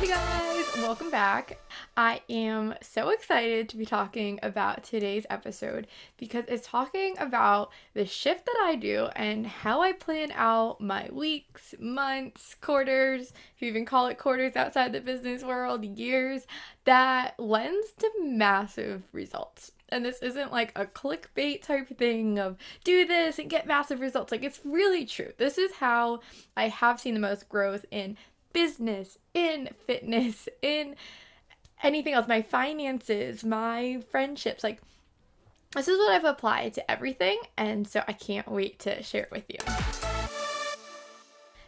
Hey guys, welcome back. I am so excited to be talking about today's episode because it's talking about the shift that I do and how I plan out my weeks, months, quarters, if you even call it quarters outside the business world, years, that lends to massive results. And this isn't like a clickbait type of thing of do this and get massive results. Like, it's really true. This is how I have seen the most growth in business, in fitness, in anything else, my finances, my friendships. Like, this is what I've applied to everything, and so I can't wait to share it with you.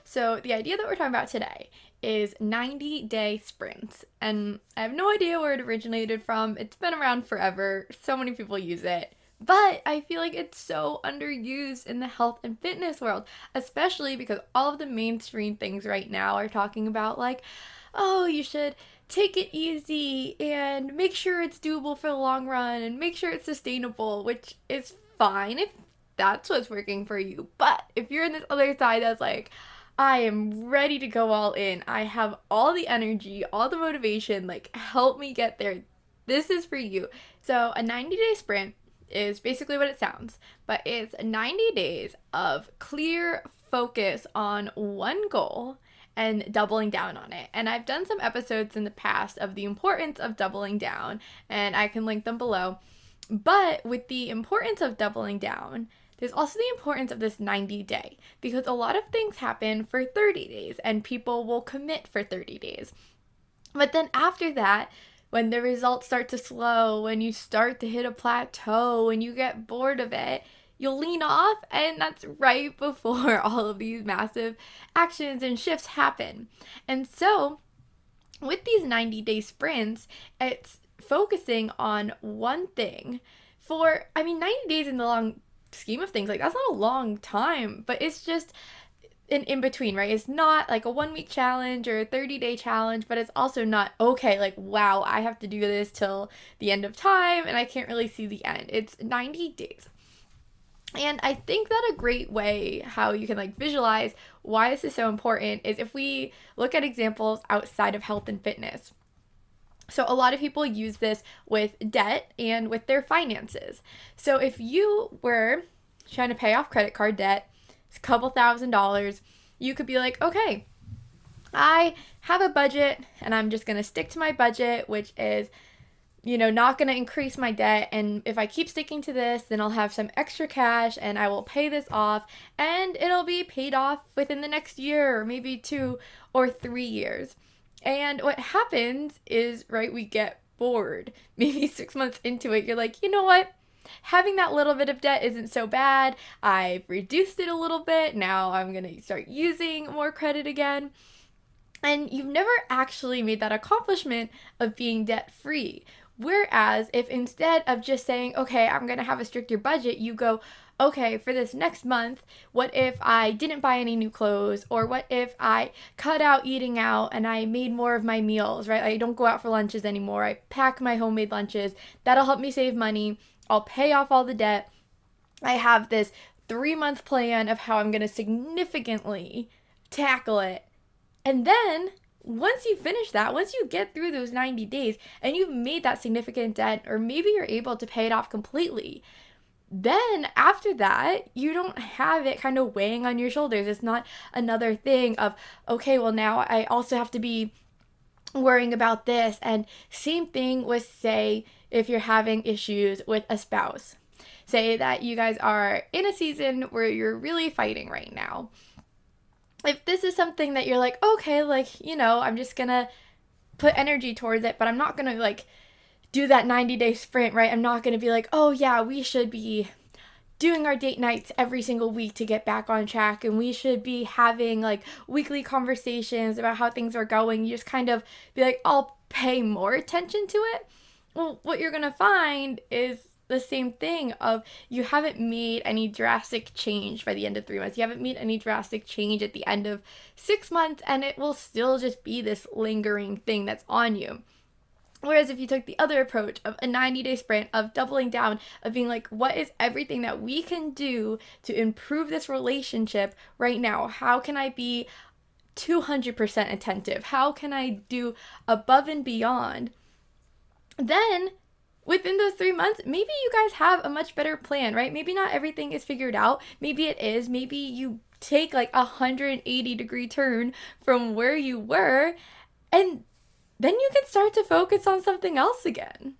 So the idea that we're talking about today is 90-day sprints, and I have no idea where it originated from. It's been around forever. So many people use it. But I feel like it's so underused in the health and fitness world, especially because all of the mainstream things right now are talking about like, oh, you should take it easy and make sure it's doable for the long run and make sure it's sustainable, which is fine if that's what's working for you. But if you're in this other side that's like, I am ready to go all in. I have all the energy, all the motivation, like help me get there. This is for you. So a 90-day sprint is basically what it sounds, but it's 90 days of clear focus on one goal and doubling down on it. And I've done some episodes in the past of the importance of doubling down, and I can link them below. But with the importance of doubling down, there's also the importance of this 90-day, because a lot of things happen for 30 days and people will commit for 30 days. But then after that, when the results start to slow, when you start to hit a plateau, when you get bored of it, you'll lean off, and that's right before all of these massive actions and shifts happen. And so with these 90-day sprints, it's focusing on one thing for, 90 days in the long scheme of things, like that's not a long time, but it's just an in-between, right? It's not like a one-week challenge or a 30-day challenge, but it's also not, okay, like, wow, I have to do this till the end of time and I can't really see the end. It's 90 days. And I think that a great way how you can like visualize why this is so important is if we look at examples outside of health and fitness. So a lot of people use this with debt and with their finances. So if you were trying to pay off credit card debt, a couple $1,000s, you could be like, okay, I have a budget and I'm just going to stick to my budget, which is, not going to increase my debt. And if I keep sticking to this, then I'll have some extra cash and I will pay this off and it'll be paid off within the next year or maybe 2 or 3 years. And what happens is, right, we get bored. Maybe 6 months into it, you're like, you know what? Having that little bit of debt isn't so bad. I've reduced it a little bit. Now I'm going to start using more credit again. And you've never actually made that accomplishment of being debt free. Whereas if instead of just saying, okay, I'm going to have a stricter budget, you go, okay, for this next month, what if I didn't buy any new clothes? Or what if I cut out eating out and I made more of my meals, right? I don't go out for lunches anymore. I pack my homemade lunches. That'll help me save money. I'll pay off all the debt. I have this 3-month plan of how I'm going to significantly tackle it. And then once you finish that, once you get through those 90 days and you've made that significant debt, or maybe you're able to pay it off completely, then after that, you don't have it kind of weighing on your shoulders. It's not another thing of, okay, well now I also have to be worrying about this. And same thing with, say, if you're having issues with a spouse. Say that you guys are in a season where you're really fighting right now. If this is something that you're like, okay, like, I'm just gonna put energy towards it, but I'm not gonna like do that 90-day sprint, right? I'm not gonna be like, oh yeah, we should be doing our date nights every single week to get back on track, and we should be having like weekly conversations about how things are going. You just kind of be like, I'll pay more attention to it. Well, what you're going to find is the same thing of you haven't made any drastic change by the end of 3 months. You haven't made any drastic change at the end of 6 months, and it will still just be this lingering thing that's on you. Whereas if you took the other approach of a 90-day sprint, of doubling down, of being like, what is everything that we can do to improve this relationship right now? How can I be 200% attentive? How can I do above and beyond? Then within those 3 months, maybe you guys have a much better plan, right? Maybe not everything is figured out. Maybe it is. Maybe you take like a 180-degree turn from where you were, and then you can start to focus on something else again.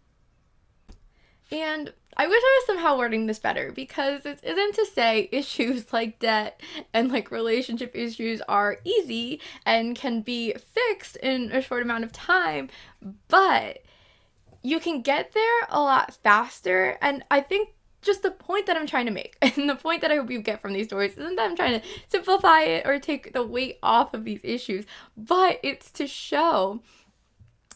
And I wish I was somehow wording this better, because this isn't to say issues like debt and like relationship issues are easy and can be fixed in a short amount of time, but you can get there a lot faster. And I think just the point that I'm trying to make, and the point that I hope you get from these stories, isn't that I'm trying to simplify it or take the weight off of these issues, but it's to show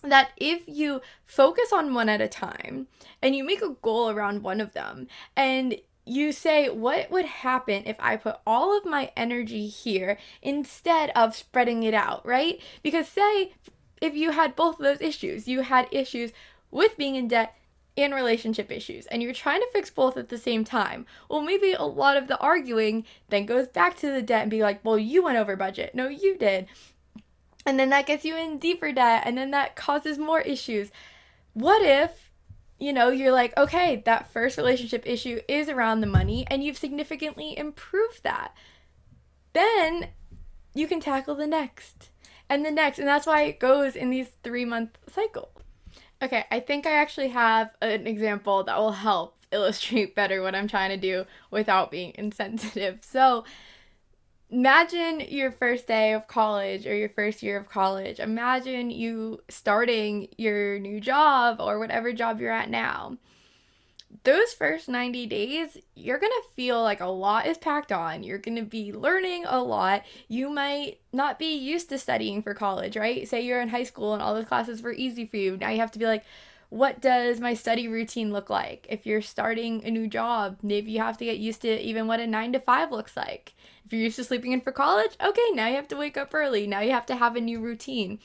that if you focus on one at a time and you make a goal around one of them and you say, what would happen if I put all of my energy here instead of spreading it out, right? Because say if you had both of those issues, you had issues with being in debt and relationship issues, and you're trying to fix both at the same time, well, maybe a lot of the arguing then goes back to the debt and be like, well, you went over budget. No, you did. And then that gets you in deeper debt, and then that causes more issues. What if, you know, you're like, okay, that first relationship issue is around the money, and you've significantly improved that? Then you can tackle the next, and the next, and that's why it goes in these 3-month cycles. Okay, I think I actually have an example that will help illustrate better what I'm trying to do without being insensitive. So, imagine your first day of college or your first year of college. Imagine you starting your new job or whatever job you're at now. Those first 90 days, you're going to feel like a lot is packed on. You're going to be learning a lot. You might not be used to studying for college, right? Say you're in high school and all the classes were easy for you. Now you have to be like, what does my study routine look like? If you're starting a new job, maybe you have to get used to even what a 9-to-5 looks like. If you're used to sleeping in for college, okay, now you have to wake up early. Now you have to have a new routine.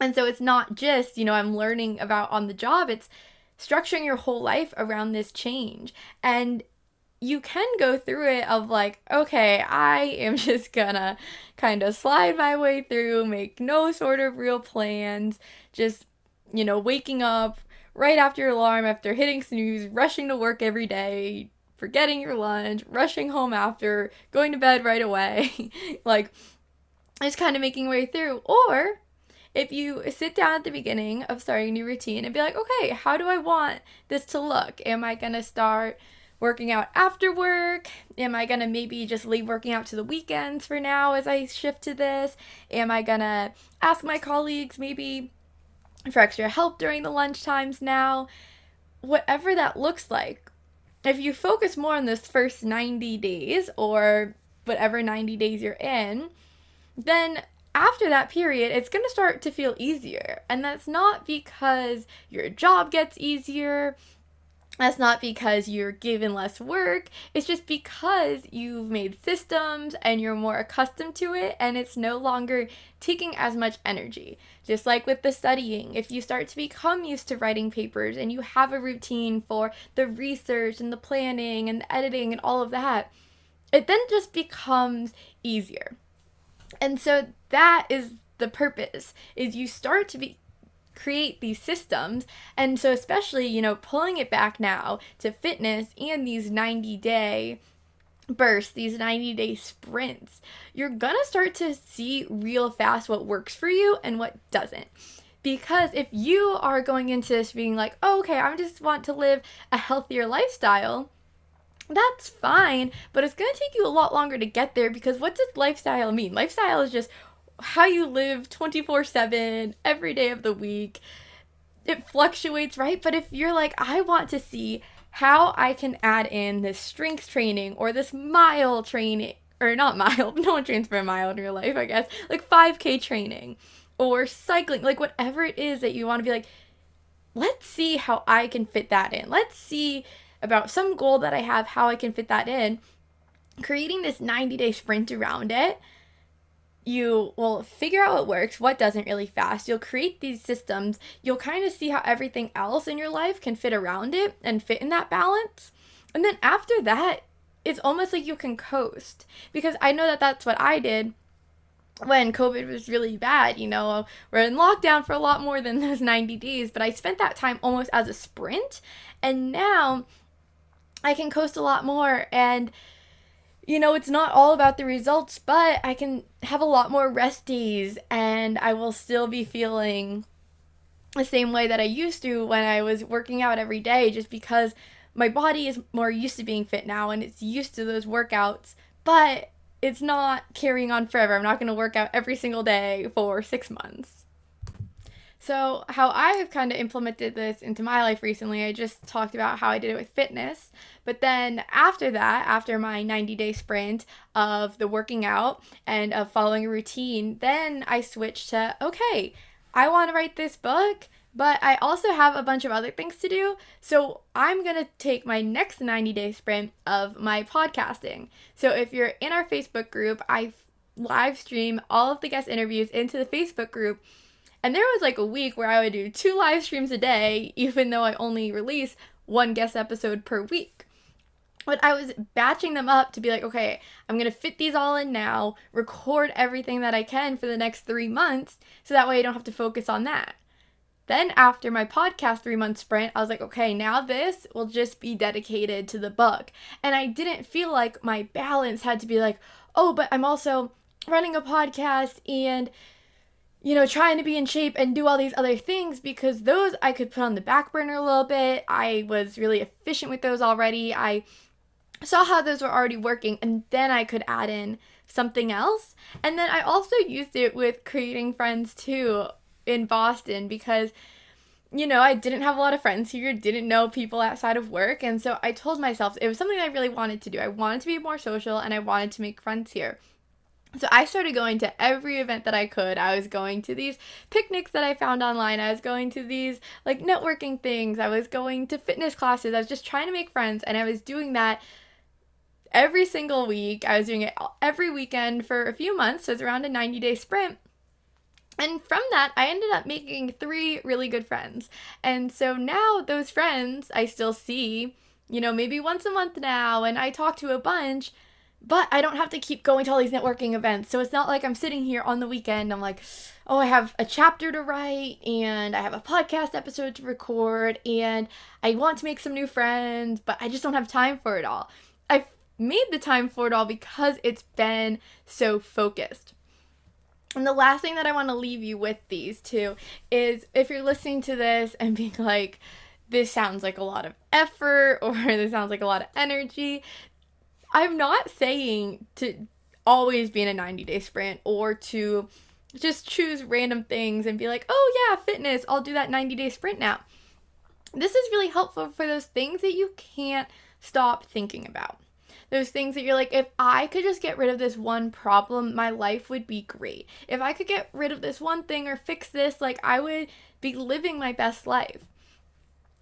And so it's not just, you know, I'm learning about on the job. It's structuring your whole life around this change. And you can go through it of like, okay, I am just gonna kind of slide my way through, make no sort of real plans, just, you know, waking up right after your alarm, after hitting snooze, rushing to work every day, forgetting your lunch, rushing home after, going to bed right away, like just kind of making your way through. Or if you sit down at the beginning of starting a new routine and be like, okay, how do I want this to look? Am I going to start working out after work? Am I going to maybe just leave working out to the weekends for now as I shift to this? Am I going to ask my colleagues maybe for extra help during the lunch times now? Whatever that looks like, if you focus more on this first 90 days or whatever 90 days you're in, then after that period, it's going to start to feel easier. And that's not because your job gets easier. That's not because you're given less work. It's just because you've made systems and you're more accustomed to it, and it's no longer taking as much energy. Just like with the studying, if you start to become used to writing papers and you have a routine for the research and the planning and the editing and all of that, it then just becomes easier. And so that is the purpose, is you start to create these systems. And so especially, you know, pulling it back now to fitness and these 90-day bursts, these 90-day sprints, you're going to start to see real fast what works for you and what doesn't. Because if you are going into this being like, oh, okay, I just want to live a healthier lifestyle, that's fine, but it's going to take you a lot longer to get there, because what does lifestyle mean? Lifestyle is just how you live 24/7 every day of the week. It fluctuates, right? But if you're like, I want to see how I can add in this strength training or this mile training, or not mile, no one trains for a mile in real life, I guess, like 5K training or cycling, like whatever it is that you want to be like, let's see how I can fit that in. Let's see about some goal that I have, how I can fit that in. Creating this 90-day sprint around it, you will figure out what works, what doesn't really fast. You'll create these systems. You'll kind of see how everything else in your life can fit around it and fit in that balance. And then after that, it's almost like you can coast. Because I know that that's what I did when COVID was really bad, you know, we're in lockdown for a lot more than those 90 days, but I spent that time almost as a sprint, and now I can coast a lot more, and you know, it's not all about the results, but I can have a lot more rest days, and I will still be feeling the same way that I used to when I was working out every day, just because my body is more used to being fit now, and it's used to those workouts, but it's not carrying on forever. I'm not going to work out every single day for 6 months. So how I have kind of implemented this into my life recently, I just talked about how I did it with fitness, but then after that, after my 90-day sprint of the working out and of following a routine, then I switched to, okay, I want to write this book, but I also have a bunch of other things to do, so I'm going to take my next 90-day sprint of my podcasting. So if you're in our Facebook group, I live stream all of the guest interviews into the Facebook group, and there was like a week where I would do 2 live streams a day, even though I only release 1 guest episode per week. But I was batching them up to be like, okay, I'm going to fit these all in now, record everything that I can for the next 3 months, so that way I don't have to focus on that. Then after my podcast 3-month sprint, I was like, okay, now this will just be dedicated to the book. And I didn't feel like my balance had to be like, oh, but I'm also running a podcast and, you know, trying to be in shape and do all these other things, because those I could put on the back burner a little bit. I was really efficient with those already. I saw how those were already working, and then I could add in something else. And then I also used it with creating friends too, in Boston, because, you know, I didn't have a lot of friends here, didn't know people outside of work, and so I told myself it was something I really wanted to do. I wanted to be more social, and I wanted to make friends here. So I started going to every event that I could. I was going to these picnics that I found online. I was going to these, like, networking things. I was going to fitness classes. I was just trying to make friends, and I was doing that every single week. I was doing it every weekend for a few months, so it's around a 90-day sprint. And from that, I ended up making 3 really good friends. And so now those friends I still see, you know, maybe once a month now, and I talk to a bunch, but I don't have to keep going to all these networking events. So it's not like I'm sitting here on the weekend, I'm like, oh, I have a chapter to write, and I have a podcast episode to record, and I want to make some new friends, but I just don't have time for it all. I've made the time for it all because it's been so focused. And the last thing that I want to leave you with these two is, if you're listening to this and being like, this sounds like a lot of effort, or this sounds like a lot of energy, I'm not saying to always be in a 90-day sprint, or to just choose random things and be like, oh yeah, fitness, I'll do that 90-day sprint now. This is really helpful for those things that you can't stop thinking about. Those things that you're like, if I could just get rid of this one problem, my life would be great. If I could get rid of this one thing or fix this, like, I would be living my best life.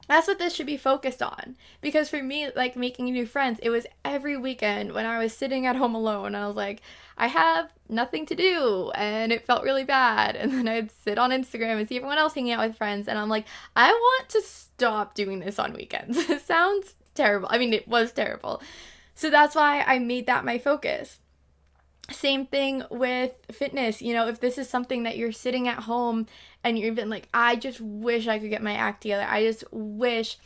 That's what this should be focused on. Because for me, like, making new friends, it was every weekend when I was sitting at home alone. I was like, I have nothing to do, and it felt really bad. And then I'd sit on Instagram and see everyone else hanging out with friends, and I'm like, I want to stop doing this on weekends. It sounds terrible. I mean, it was terrible. So that's why I made that my focus. Same thing with fitness. You know, if this is something that you're sitting at home and you're even like, I just wish I could get my act together. I just wish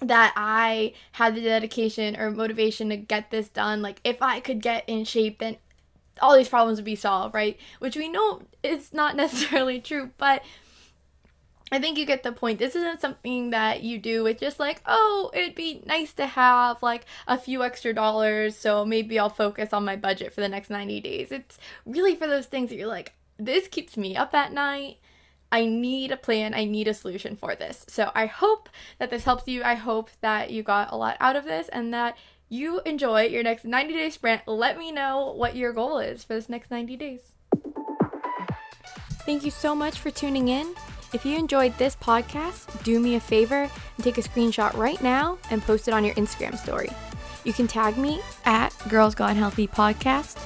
that I had the dedication or motivation to get this done. Like, if I could get in shape, then all these problems would be solved, right? Which we know is not necessarily true, but I think you get the point. This isn't something that you do with just like, oh, it'd be nice to have like a few extra dollars, so maybe I'll focus on my budget for the next 90 days. It's really for those things that you're like, this keeps me up at night. I need a plan. I need a solution for this. So I hope that this helps you. I hope that you got a lot out of this and that you enjoy your next 90-day sprint. Let me know what your goal is for this next 90 days. Thank you so much for tuning in. If you enjoyed this podcast, do me a favor and take a screenshot right now and post it on your Instagram story. You can tag me at Girls Gone Healthy Podcast,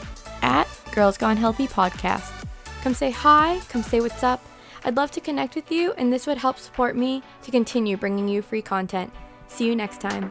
at Girls Gone Healthy Podcast. Come say hi, come say what's up. I'd love to connect with you, and this would help support me to continue bringing you free content. See you next time.